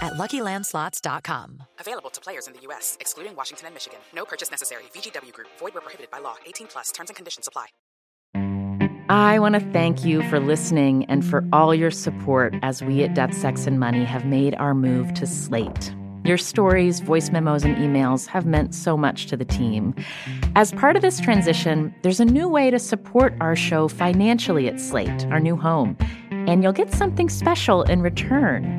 at LuckyLandSlots.com. Available to players in the U.S., excluding Washington and Michigan. No purchase necessary. VGW Group. Void where prohibited by law. 18+. Terms and conditions apply. I want to thank you for listening and for all your support as we at Death, Sex, and Money have made our move to Slate. Your stories, voice memos, and emails have meant so much to the team. As part of this transition, there's a new way to support our show financially at Slate, our new home, and you'll get something special in return.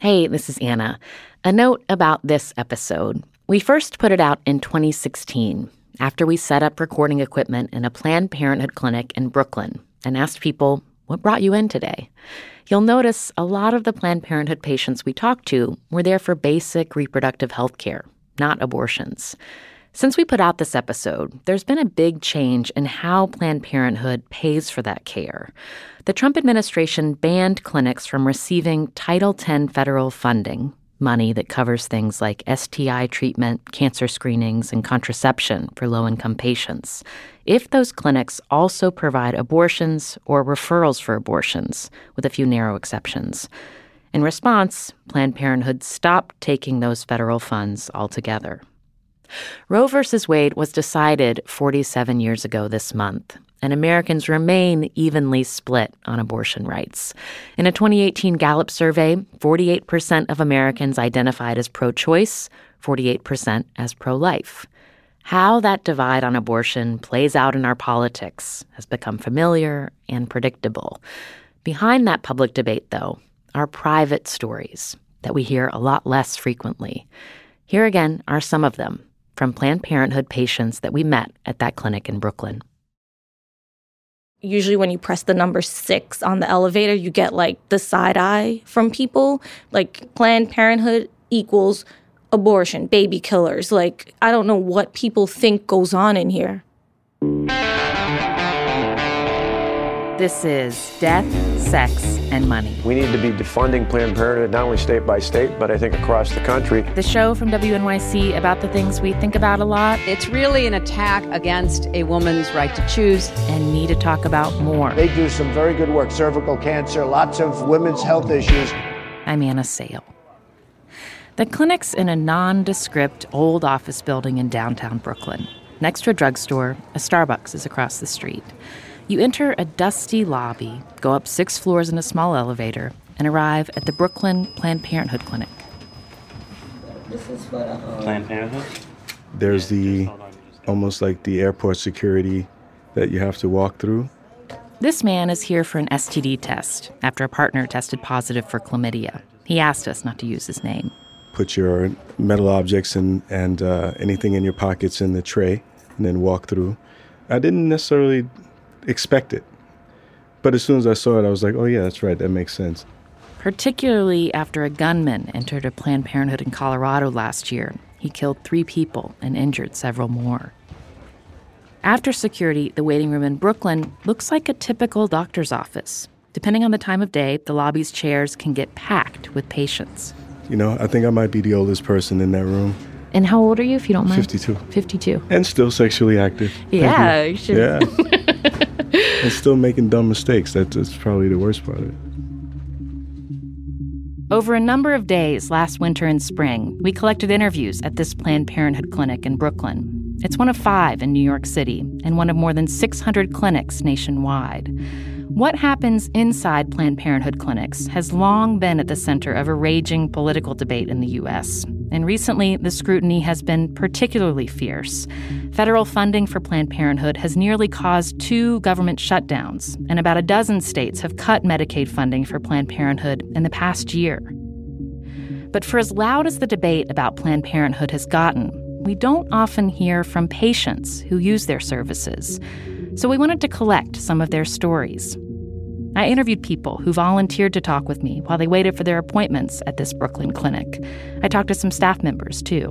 Hey, this is Anna. A note about this episode. We first put it out in 2016 after we set up recording equipment in a Planned Parenthood clinic in Brooklyn and asked people, what brought you in today? You'll notice a lot of the Planned Parenthood patients we talked to were there for basic reproductive health care, not abortions. Since we put out this episode, there's been a big change in how Planned Parenthood pays for that care. The Trump administration banned clinics from receiving Title X federal funding, money that covers things like STI treatment, cancer screenings, and contraception for low-income patients, if those clinics also provide abortions or referrals for abortions, with a few narrow exceptions. In response, Planned Parenthood stopped taking those federal funds altogether. Roe versus Wade was decided 47 years ago this month, and Americans remain evenly split on abortion rights. In a 2018 Gallup survey, 48% of Americans identified as pro-choice, 48% as pro-life. How that divide on abortion plays out in our politics has become familiar and predictable. Behind that public debate, though, are private stories that we hear a lot less frequently. Here again are some of them from Planned Parenthood patients that we met at that clinic in Brooklyn. Usually when you press the number 6 on the elevator, you get, the side eye from people. Planned Parenthood equals abortion, baby killers. I don't know what people think goes on in here. This is Death, Sex, and Money. We need to be defunding Planned Parenthood, not only state by state, but I think across the country. The show from WNYC about the things we think about a lot. It's really an attack against a woman's right to choose. And need to talk about more. They do some very good work. Cervical cancer, lots of women's health issues. I'm Anna Sale. The clinic's in a nondescript old office building in downtown Brooklyn. Next to a drugstore, a Starbucks is across the street. You enter a dusty lobby, go up 6 floors in a small elevator, and arrive at the Brooklyn Planned Parenthood Clinic. This is for the Planned Parenthood? There's almost like the airport security that you have to walk through. This man is here for an STD test after a partner tested positive for chlamydia. He asked us not to use his name. Put your metal objects and anything in your pockets in the tray and then walk through. I didn't necessarily expect it. But as soon as I saw it, I was like, oh, yeah, that's right. That makes sense. Particularly after a gunman entered a Planned Parenthood in Colorado last year. He killed 3 people and injured several more. After security, the waiting room in Brooklyn looks like a typical doctor's office. Depending on the time of day, the lobby's chairs can get packed with patients. I think I might be the oldest person in that room. And how old are you, if you don't mind? 52. 52. And still sexually active. Yeah, you should. Yeah. And still making dumb mistakes. That's probably the worst part of it. Over a number of days last winter and spring, we collected interviews at this Planned Parenthood clinic in Brooklyn. It's one of 5 in New York City and one of more than 600 clinics nationwide. What happens inside Planned Parenthood clinics has long been at the center of a raging political debate in the U.S., And recently, the scrutiny has been particularly fierce. Federal funding for Planned Parenthood has nearly caused 2 government shutdowns, and about a dozen states have cut Medicaid funding for Planned Parenthood in the past year. But for as loud as the debate about Planned Parenthood has gotten, we don't often hear from patients who use their services. So we wanted to collect some of their stories. I interviewed people who volunteered to talk with me while they waited for their appointments at this Brooklyn clinic. I talked to some staff members, too.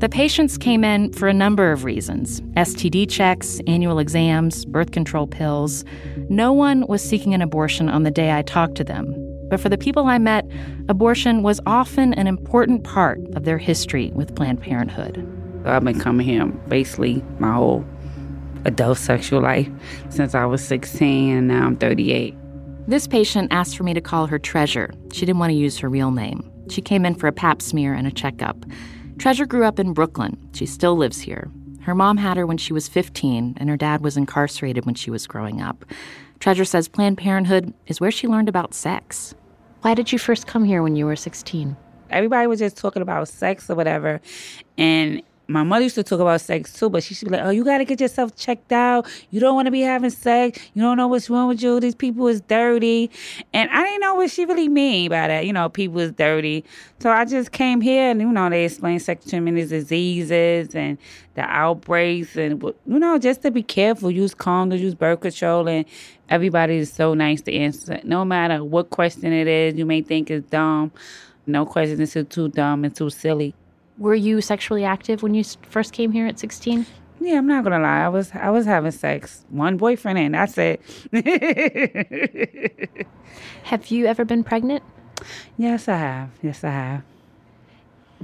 The patients came in for a number of reasons: STD checks, annual exams, birth control pills. No one was seeking an abortion on the day I talked to them. But for the people I met, abortion was often an important part of their history with Planned Parenthood. I've been coming here basically my whole adult sexual life since I was 16, and now I'm 38. This patient asked for me to call her Treasure. She didn't want to use her real name. She came in for a pap smear and a checkup. Treasure grew up in Brooklyn. She still lives here. Her mom had her when she was 15, and her dad was incarcerated when she was growing up. Treasure says Planned Parenthood is where she learned about sex. Why did you first come here when you were 16? Everybody was just talking about sex or whatever, and my mother used to talk about sex, too, but she should be like, oh, you got to get yourself checked out. You don't want to be having sex. You don't know what's wrong with you. These people is dirty. And I didn't know what she really mean by that, people is dirty. So I just came here, and, they explained sex to me, diseases and the outbreaks, and, just to be careful. Use condoms, use birth control, and everybody is so nice to answer. No matter what question it is, you may think it's dumb. No question is too dumb and too silly. Were you sexually active when you first came here at 16? Yeah, I'm not going to lie. I was having sex. One boyfriend, and that's it. Have you ever been pregnant? Yes, I have.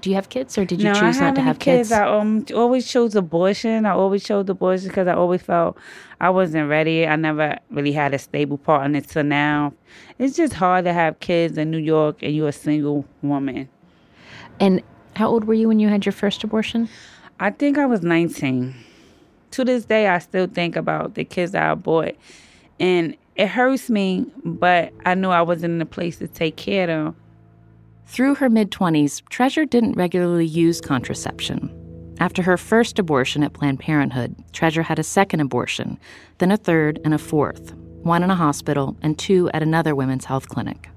Do you have kids, or did you choose not to have kids? I always chose abortion. I always chose abortion because I always felt I wasn't ready. I never really had a stable partner until now. It's just hard to have kids in New York and you're a single woman. And how old were you when you had your first abortion? I think I was 19. To this day, I still think about the kids I abort. And it hurts me, but I knew I wasn't in a place to take care of them. Through her mid-20s, Treasure didn't regularly use contraception. After her first abortion at Planned Parenthood, Treasure had a second abortion, then a third and a fourth, one in a hospital and 2 at another women's health clinic.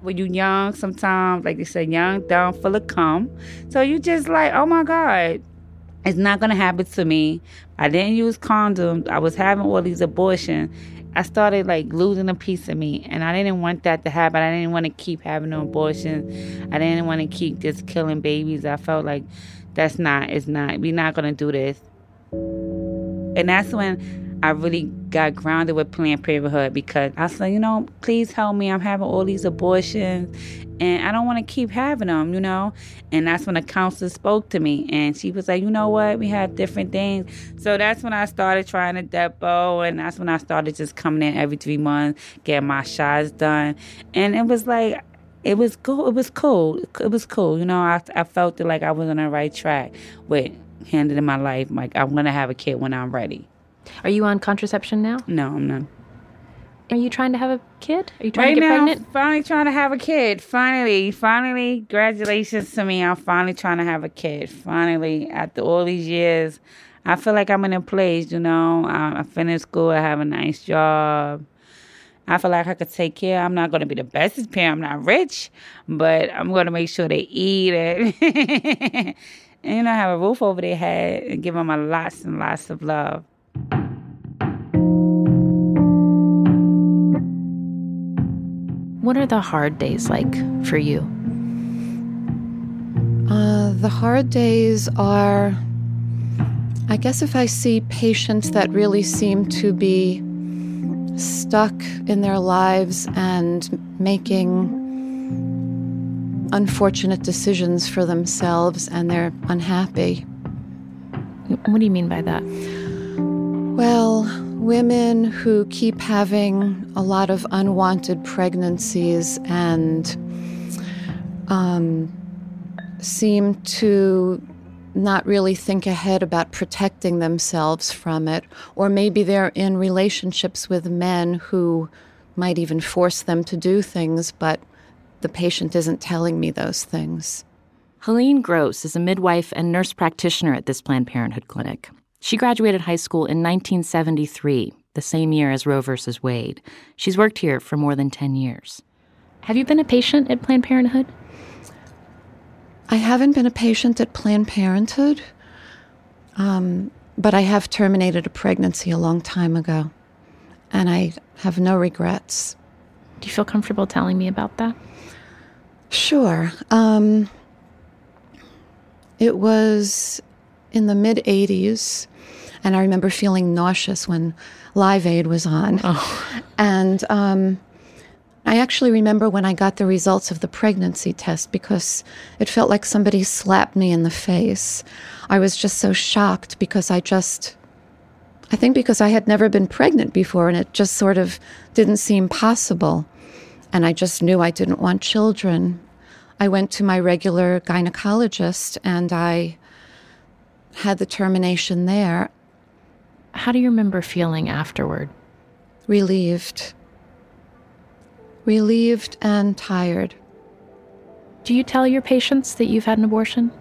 When you're young, sometimes, like they say, young, dumb, full of cum. So you just like, oh, my God, it's not going to happen to me. I didn't use condoms. I was having all these abortions. I started, losing a piece of me, and I didn't want that to happen. I didn't want to keep having no abortions. I didn't want to keep just killing babies. I felt like we're not going to do this. And that's when I really got grounded with Planned Parenthood, because I was like, please help me. I'm having all these abortions, and I don't want to keep having them, And that's when the counselor spoke to me, and she was like, you know what? We have different things. So that's when I started trying to depo, and that's when I started just coming in every 3 months, getting my shots done. And it was like, it was cool. I felt like I was on the right track with handling my life. I'm going to have a kid when I'm ready. Are you on contraception now? No, I'm not. Are you trying to have a kid? Are you trying to get pregnant? Right now, I'm finally trying to have a kid. Finally, congratulations to me. I'm finally trying to have a kid. Finally, after all these years, I feel like I'm in a place, I finished school. I have a nice job. I feel like I could take care. I'm not going to be the bestest parent. I'm not rich, but I'm going to make sure they eat it. And, I have a roof over their head and give them lots and lots of love. What are the hard days like for you? The hard days are, I guess, if I see patients that really seem to be stuck in their lives and making unfortunate decisions for themselves, and they're unhappy. What do you mean by that? Well, women who keep having a lot of unwanted pregnancies and seem to not really think ahead about protecting themselves from it. Or maybe they're in relationships with men who might even force them to do things, but the patient isn't telling me those things. Helene Gross is a midwife and nurse practitioner at this Planned Parenthood clinic. She graduated high school in 1973, the same year as Roe versus Wade. She's worked here for more than 10 years. Have you been a patient at Planned Parenthood? I haven't been a patient at Planned Parenthood, but I have terminated a pregnancy a long time ago, and I have no regrets. Do you feel comfortable telling me about that? Sure. It was in the mid-'80s, and I remember feeling nauseous when Live Aid was on. Oh. And I actually remember when I got the results of the pregnancy test, because it felt like somebody slapped me in the face. I was just so shocked because I think because I had never been pregnant before, and it just sort of didn't seem possible. And I just knew I didn't want children. I went to my regular gynecologist, and I had the termination there. How do you remember feeling afterward? Relieved. Relieved and tired. Do you tell your patients that you've had an abortion?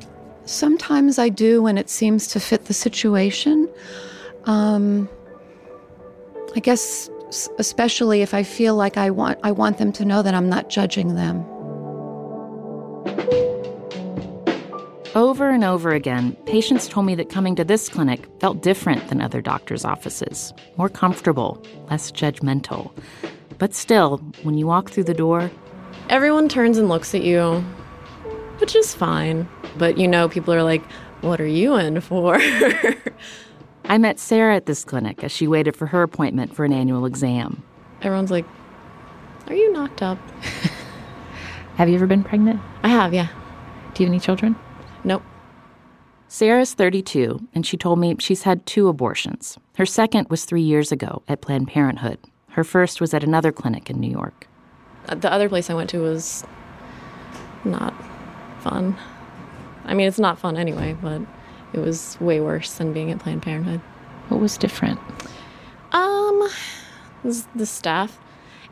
Sometimes I do when it seems to fit the situation. I guess especially if I feel like I want them to know that I'm not judging them. Over and over again, patients told me that coming to this clinic felt different than other doctors' offices, more comfortable, less judgmental. But still, when you walk through the door... Everyone turns and looks at you, which is fine. But, you know, people are like, what are you in for? I met Sarah at this clinic as she waited for her appointment for an annual exam. Everyone's like, are you knocked up? Have you ever been pregnant? I have, yeah. Do you have any children? Nope. Sarah's 32, and she told me she's had 2 abortions. Her second was 3 years ago at Planned Parenthood. Her first was at another clinic in New York. The other place I went to was not fun. I mean, it's not fun anyway, but... it was way worse than being at Planned Parenthood. What was different? The staff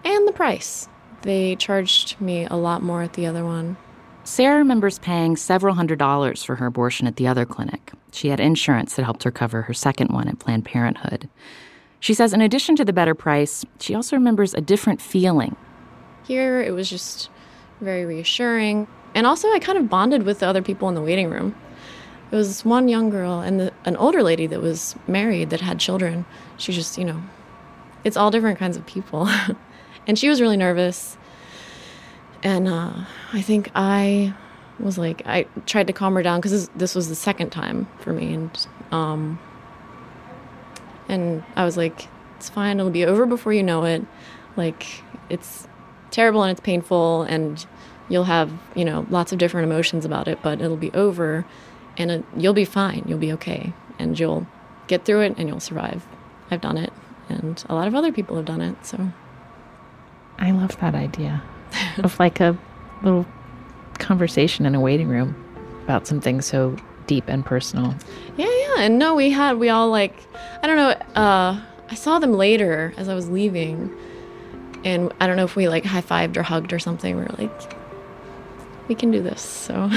and the price. They charged me a lot more at the other one. Sarah remembers paying several $100s for her abortion at the other clinic. She had insurance that helped her cover her second one at Planned Parenthood. She says in addition to the better price, she also remembers a different feeling. Here, it was just very reassuring. And also, I kind of bonded with the other people in the waiting room. It was this one young girl and an older lady that was married that had children. She just, you know, it's all different kinds of people. And she was really nervous. And I think I was like, I tried to calm her down because this was the second time for me. And I was like, it's fine. It'll be over before you know it. Like, it's terrible and it's painful. And you'll have, you know, lots of different emotions about it. But it'll be over. And you'll be fine. You'll be okay. And you'll get through it and you'll survive. I've done it. And a lot of other people have done it, so. I love that idea of like a little conversation in a waiting room about something so deep and personal. Yeah. And no, we all like, I don't know, I saw them later as I was leaving. And I don't know if we like high-fived or hugged or something. We were like, we can do this, so.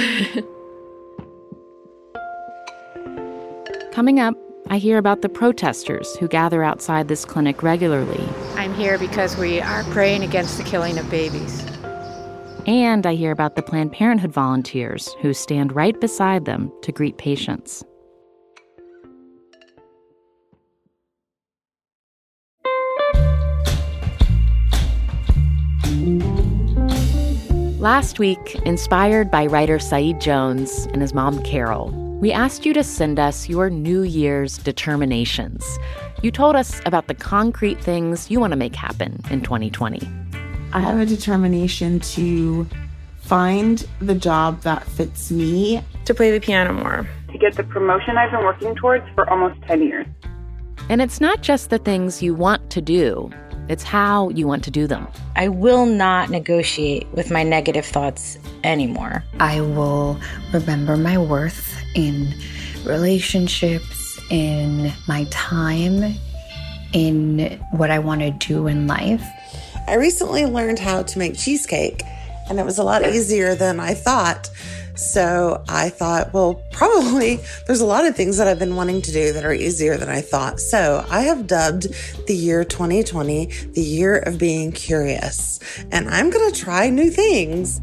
Coming up, I hear about the protesters who gather outside this clinic regularly. I'm here because we are praying against the killing of babies. And I hear about the Planned Parenthood volunteers who stand right beside them to greet patients. Last week, inspired by writer Saeed Jones and his mom, Carol, we asked you to send us your New Year's determinations. You told us about the concrete things you want to make happen in 2020. I have a determination to find the job that fits me. To play the piano more. To get the promotion I've been working towards for almost 10 years. And it's not just the things you want to do. It's how you want to do them. I will not negotiate with my negative thoughts anymore. I will remember my worth in relationships, in my time, in what I want to do in life. I recently learned how to make cheesecake, and it was a lot easier than I thought. So I thought, well, probably there's a lot of things that I've been wanting to do that are easier than I thought. So I have dubbed the year 2020 the year of being curious, and I'm going to try new things.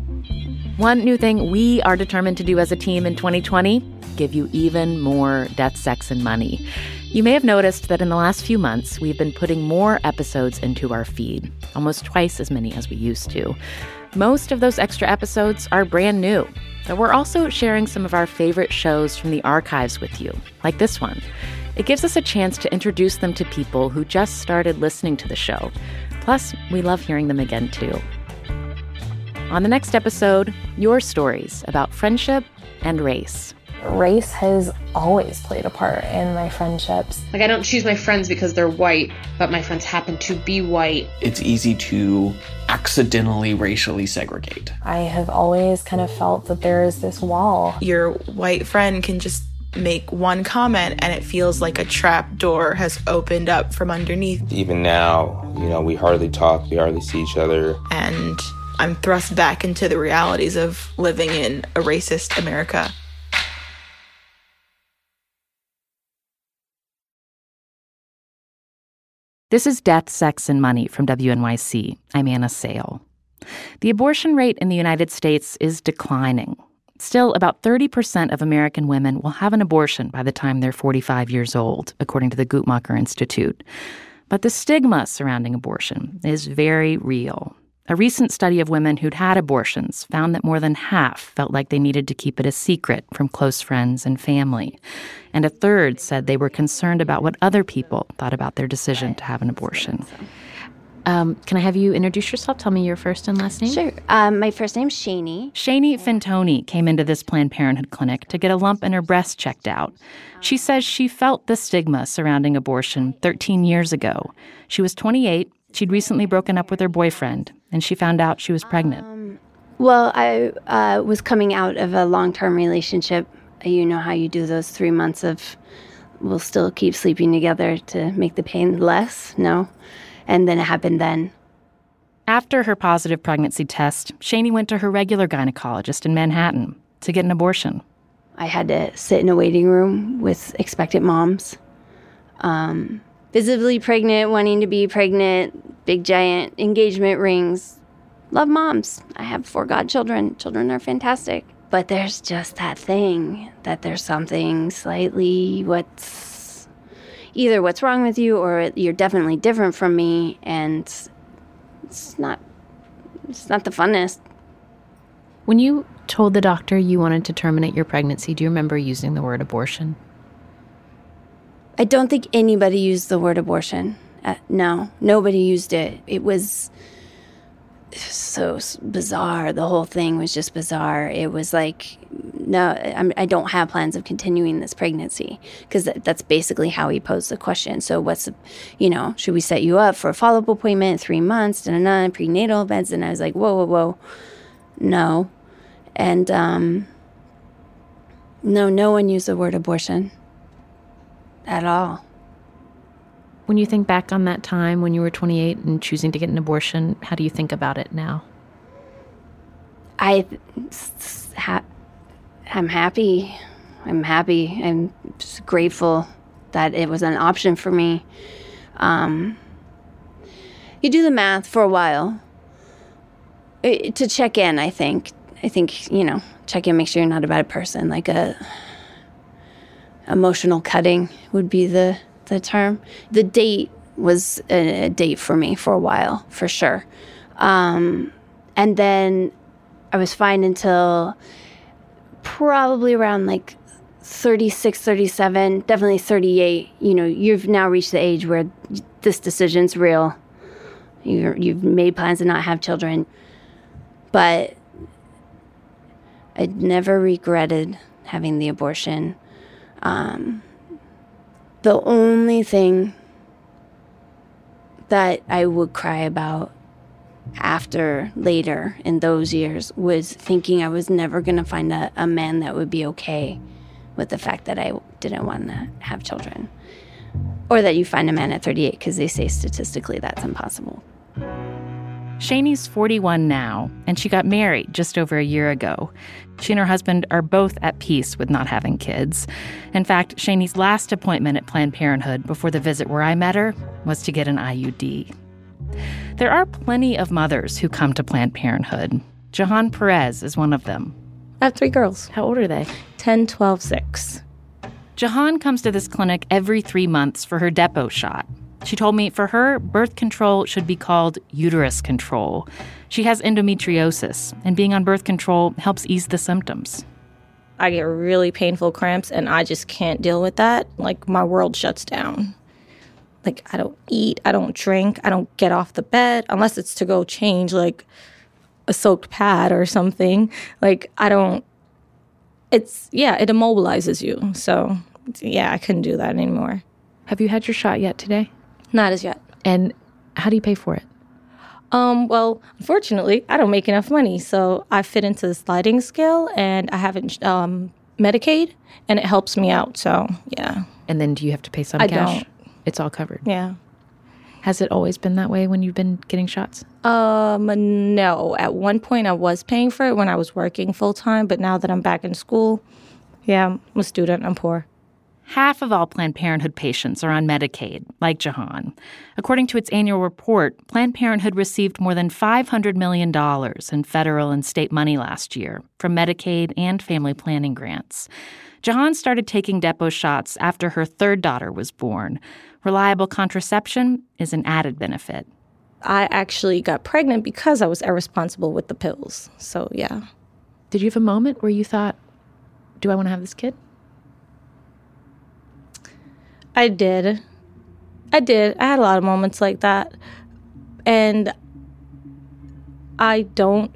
One new thing we are determined to do as a team in 2020, give you even more Death, Sex, and Money. You may have noticed that in the last few months, we've been putting more episodes into our feed, almost twice as many as we used to. Most of those extra episodes are brand new, but we're also sharing some of our favorite shows from the archives with you, like this one. It gives us a chance to introduce them to people who just started listening to the show. Plus, we love hearing them again, too. On the next episode, your stories about friendship and race. Race has always played a part in my friendships. Like, I don't choose my friends because they're white, but my friends happen to be white. It's easy to accidentally racially segregate. I have always kind of felt that there is this wall. Your white friend can just make one comment and it feels like a trap door has opened up from underneath. Even now, you know, we hardly talk, we hardly see each other. And I'm thrust back into the realities of living in a racist America. This is Death, Sex, and Money from WNYC. I'm Anna Sale. The abortion rate in the United States is declining. Still, about 30% of American women will have an abortion by the time they're 45 years old, according to the Guttmacher Institute. But the stigma surrounding abortion is very real. A recent study of women who'd had abortions found that more than half felt like they needed to keep it a secret from close friends and family. And a third said they were concerned about what other people thought about their decision to have an abortion. Can I have you introduce yourself? Tell me your first and last name. Sure. My first name's Shani. Shani Fintoni came into this Planned Parenthood clinic to get a lump in her breast checked out. She says she felt the stigma surrounding abortion 13 years ago. She was 28. She'd recently broken up with her boyfriend, and she found out she was pregnant. I was coming out of a long-term relationship. You know how you do those 3 months of we'll still keep sleeping together to make the pain less? No. And then it happened then. After her positive pregnancy test, Shani went to her regular gynecologist in Manhattan to get an abortion. I had to sit in a waiting room with expectant moms. Visibly pregnant, wanting to be pregnant, big giant engagement rings. Love moms. I have 4 godchildren. Children are fantastic. But there's just that thing that there's something slightly what's wrong with you, or you're definitely different from me, and it's not the funnest. When you told the doctor you wanted to terminate your pregnancy, do you remember using the word abortion? I don't think anybody used the word abortion. No, nobody used it. It was so bizarre. The whole thing was just bizarre. It was like, no, I don't have plans of continuing this pregnancy, because that's basically how he posed the question. So should we set you up for a follow-up appointment, 3 months, prenatal events? And I was like, whoa, no. And no one used the word abortion. At all. When you think back on that time when you were 28 and choosing to get an abortion, how do you think about it now? I'm happy. I'm happy. I'm just grateful that it was an option for me. You do the math for a while to check in, I think. Check in, make sure you're not a bad person, like a... emotional cutting would be the term. The date was a date for me for a while, for sure. And then I was fine until probably around like 36, 37, definitely 38. You've now reached the age where this decision's real. You've made plans to not have children. But I never regretted having the abortion. The only thing that I would cry about later in those years was thinking I was never going to find a man that would be okay with the fact that I didn't want to have children, or that you find a man at 38, because they say statistically that's impossible. Shani's 41 now, and she got married just over a year ago. She and her husband are both at peace with not having kids. In fact, Shani's last appointment at Planned Parenthood before the visit where I met her was to get an IUD. There are plenty of mothers who come to Planned Parenthood. Jahan Perez is one of them. I have three girls. How old are they? 10, 12, 6. Jahan comes to this clinic every 3 months for her Depo shot. She told me for her, birth control should be called uterus control. She has endometriosis, and being on birth control helps ease the symptoms. I get really painful cramps, and I just can't deal with that. Like, my world shuts down. Like, I don't eat, I don't drink, I don't get off the bed, unless it's to go change, like, a soaked pad or something. Like, I don't, it's, yeah, it immobilizes you. So, yeah, I couldn't do that anymore. Have you had your shot yet today? Not as yet. And how do you pay for it? Well, unfortunately, I don't make enough money. So I fit into the sliding scale, and I haven't Medicaid, and it helps me out. So, yeah. And then do you have to pay some cash? I don't. It's all covered. Yeah. Has it always been that way when you've been getting shots? No. At one point, I was paying for it when I was working full-time, but now that I'm back in school, yeah, I'm a student, I'm poor. Half of all Planned Parenthood patients are on Medicaid, like Jahan. According to its annual report, Planned Parenthood received more than $500 million in federal and state money last year from Medicaid and family planning grants. Jahan started taking Depo shots after her third daughter was born. Reliable contraception is an added benefit. I actually got pregnant because I was irresponsible with the pills. So, yeah. Did you have a moment where you thought, do I want to have this kid? I did. I had a lot of moments like that. And I don't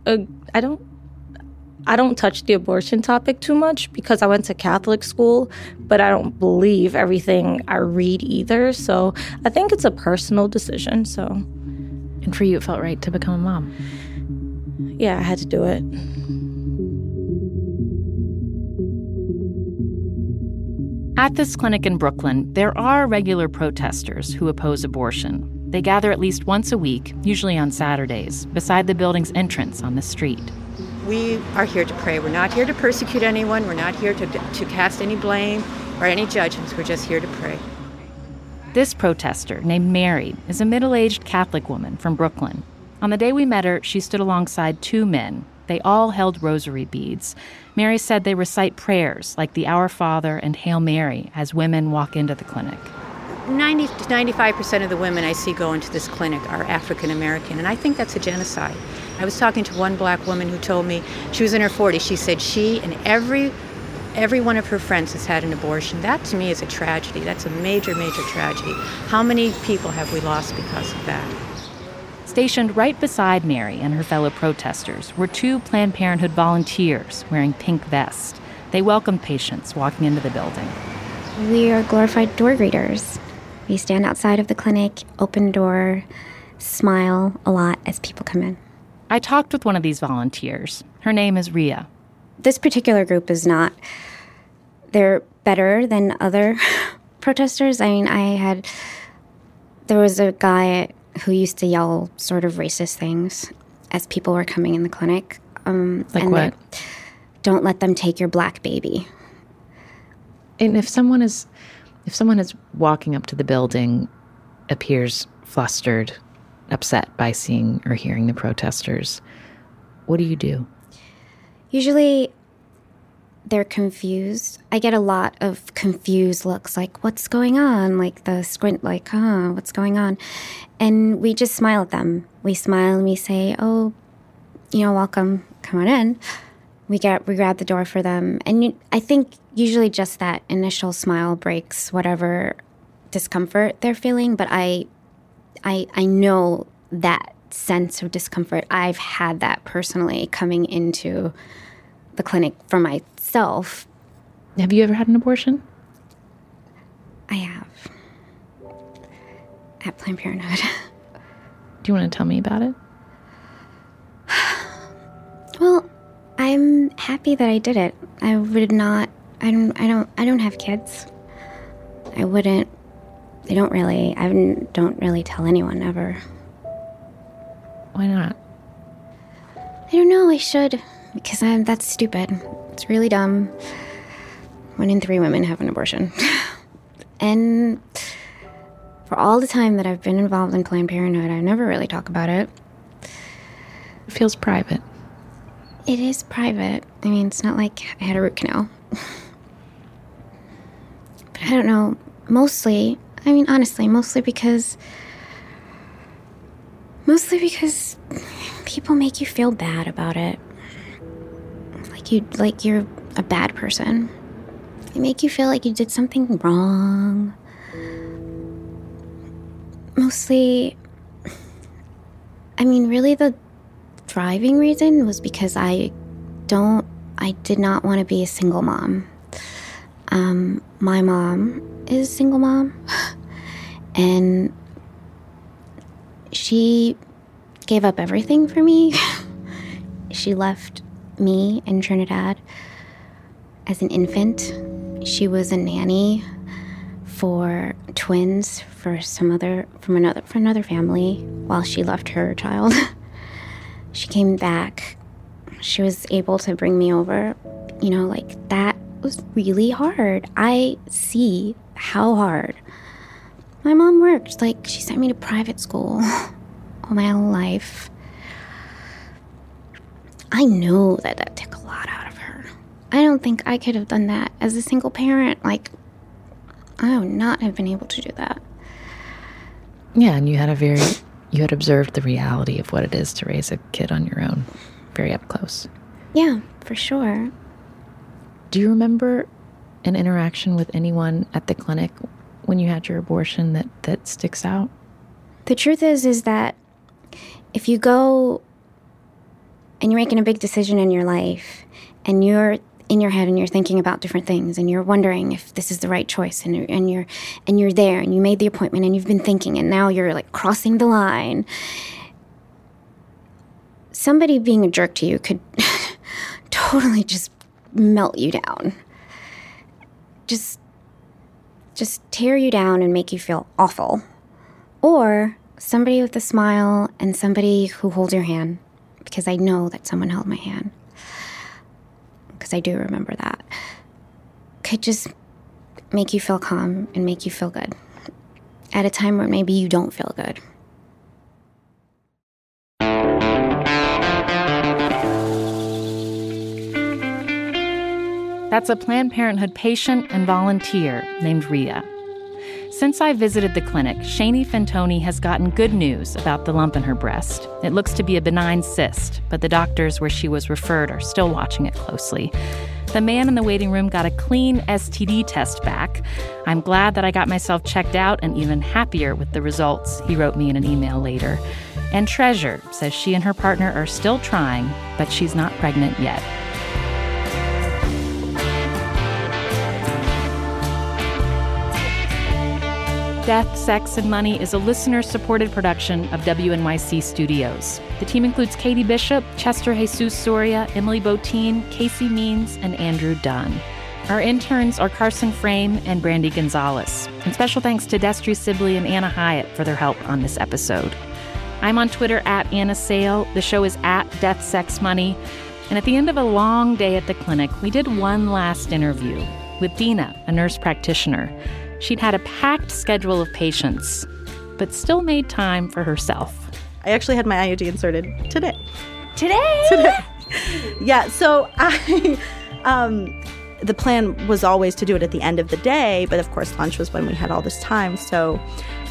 touch the abortion topic too much because I went to Catholic school, but I don't believe everything I read either. So I think it's a personal decision. So, and for you, it felt right to become a mom. Yeah, I had to do it. At this clinic in Brooklyn, there are regular protesters who oppose abortion. They gather at least once a week, usually on Saturdays, beside the building's entrance on the street. We are here to pray. We're not here to persecute anyone. We're not here to cast any blame or any judgments. We're just here to pray. This protester, named Mary, is a middle-aged Catholic woman from Brooklyn. On the day we met her, she stood alongside two men. They all held rosary beads. Mary said they recite prayers like the Our Father and Hail Mary as women walk into the clinic. 90 to 95% of the women I see go into this clinic are African American, and I think that's a genocide. I was talking to one black woman who told me she was in her 40s. She said she and every one of her friends has had an abortion. That, to me, is a tragedy. That's a major, major tragedy. How many people have we lost because of that? Stationed right beside Mary and her fellow protesters were two Planned Parenthood volunteers wearing pink vests. They welcomed patients walking into the building. We are glorified door greeters. We stand outside of the clinic, open door, smile a lot as people come in. I talked with one of these volunteers. Her name is Rhea. This particular group is not, they're better than other protesters. I mean, there was a guy who used to yell sort of racist things as people were coming in the clinic. Like what? Don't let them take your black baby. And if someone is walking up to the building, appears flustered, upset by seeing or hearing the protesters, what do? Usually they're confused. I get a lot of confused looks, like, what's going on? Like the squint, like, huh, what's going on? And we just smile at them. We smile and we say, oh, welcome, come on in. We grab the door for them. And I think usually just that initial smile breaks whatever discomfort they're feeling. But I know that sense of discomfort. I've had that personally coming into the clinic for myself. Have you ever had an abortion? I have. At Planned Parenthood. Do you want to tell me about it? Well, I'm happy that I did it. I would not. I don't have kids. I wouldn't. I don't really tell anyone ever. Why not? I don't know. I should, because that's stupid. It's really dumb. 1 in 3 women have an abortion. And for all the time that I've been involved in Planned Parenthood, I never really talk about it. It feels private. It is private. I mean, it's not like I had a root canal. But I don't know. Mostly because people make you feel bad about it. Like you're a bad person. They make you feel like you did something wrong. Mostly, really the driving reason was because I did not want to be a single mom. My mom is a single mom, and she gave up everything for me. She left me in Trinidad as an infant. She was a nanny for twins from another family while she left her child. She came back. She was able to bring me over. That was really hard. I see how hard. My mom worked. She sent me to private school all my life. I know that took a lot out of her. I don't think I could have done that as a single parent. I would not have been able to do that. Yeah, and you had observed the reality of what it is to raise a kid on your own, very up close. Yeah, for sure. Do you remember an interaction with anyone at the clinic when you had your abortion that sticks out? The truth is that if you go and you're making a big decision in your life and you're in your head and you're thinking about different things and you're wondering if this is the right choice and you're there and you made the appointment and you've been thinking and now you're crossing the line, somebody being a jerk to you could totally just melt you down, just tear you down and make you feel awful. Or somebody with a smile and somebody who holds your hand, because I know that someone held my hand, because I do remember that, could just make you feel calm and make you feel good at a time where maybe you don't feel good. That's a Planned Parenthood patient and volunteer named Rhea. Since I visited the clinic, Shani Fantoni has gotten good news about the lump in her breast. It looks to be a benign cyst, but the doctors where she was referred are still watching it closely. The man in the waiting room got a clean STD test back. I'm glad that I got myself checked out and even happier with the results, he wrote me in an email later. And Treasure says she and her partner are still trying, but she's not pregnant yet. Death, Sex, and Money is a listener-supported production of WNYC Studios. The team includes Katie Bishop, Chester Jesus Soria, Emily Botine, Casey Means, and Andrew Dunn. Our interns are Carson Frame and Brandy Gonzalez. And special thanks to Destry Sibley and Anna Hyatt for their help on this episode. I'm on Twitter @AnnaSale. The show is @DeathSexMoney. And at the end of a long day at the clinic, we did one last interview with Dina, a nurse practitioner. She'd had a packed schedule of patients, but still made time for herself. I actually had my IUD inserted today. Today? Yeah, so the plan was always to do it at the end of the day, but of course lunch was when we had all this time, so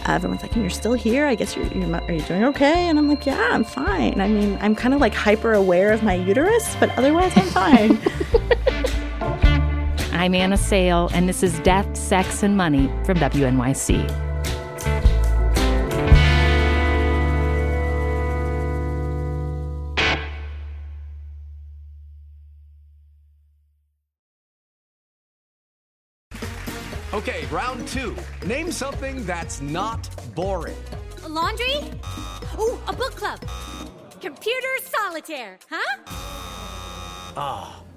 everyone's like, you're still here? I guess are you doing okay? And I'm like, yeah, I'm fine. I'm kind of hyper aware of my uterus, but otherwise I'm fine. I'm Anna Sale, and this is Death, Sex, and Money from WNYC. Okay, round two. Name something that's not boring. A laundry? Ooh, a book club. Computer solitaire, huh? Ah.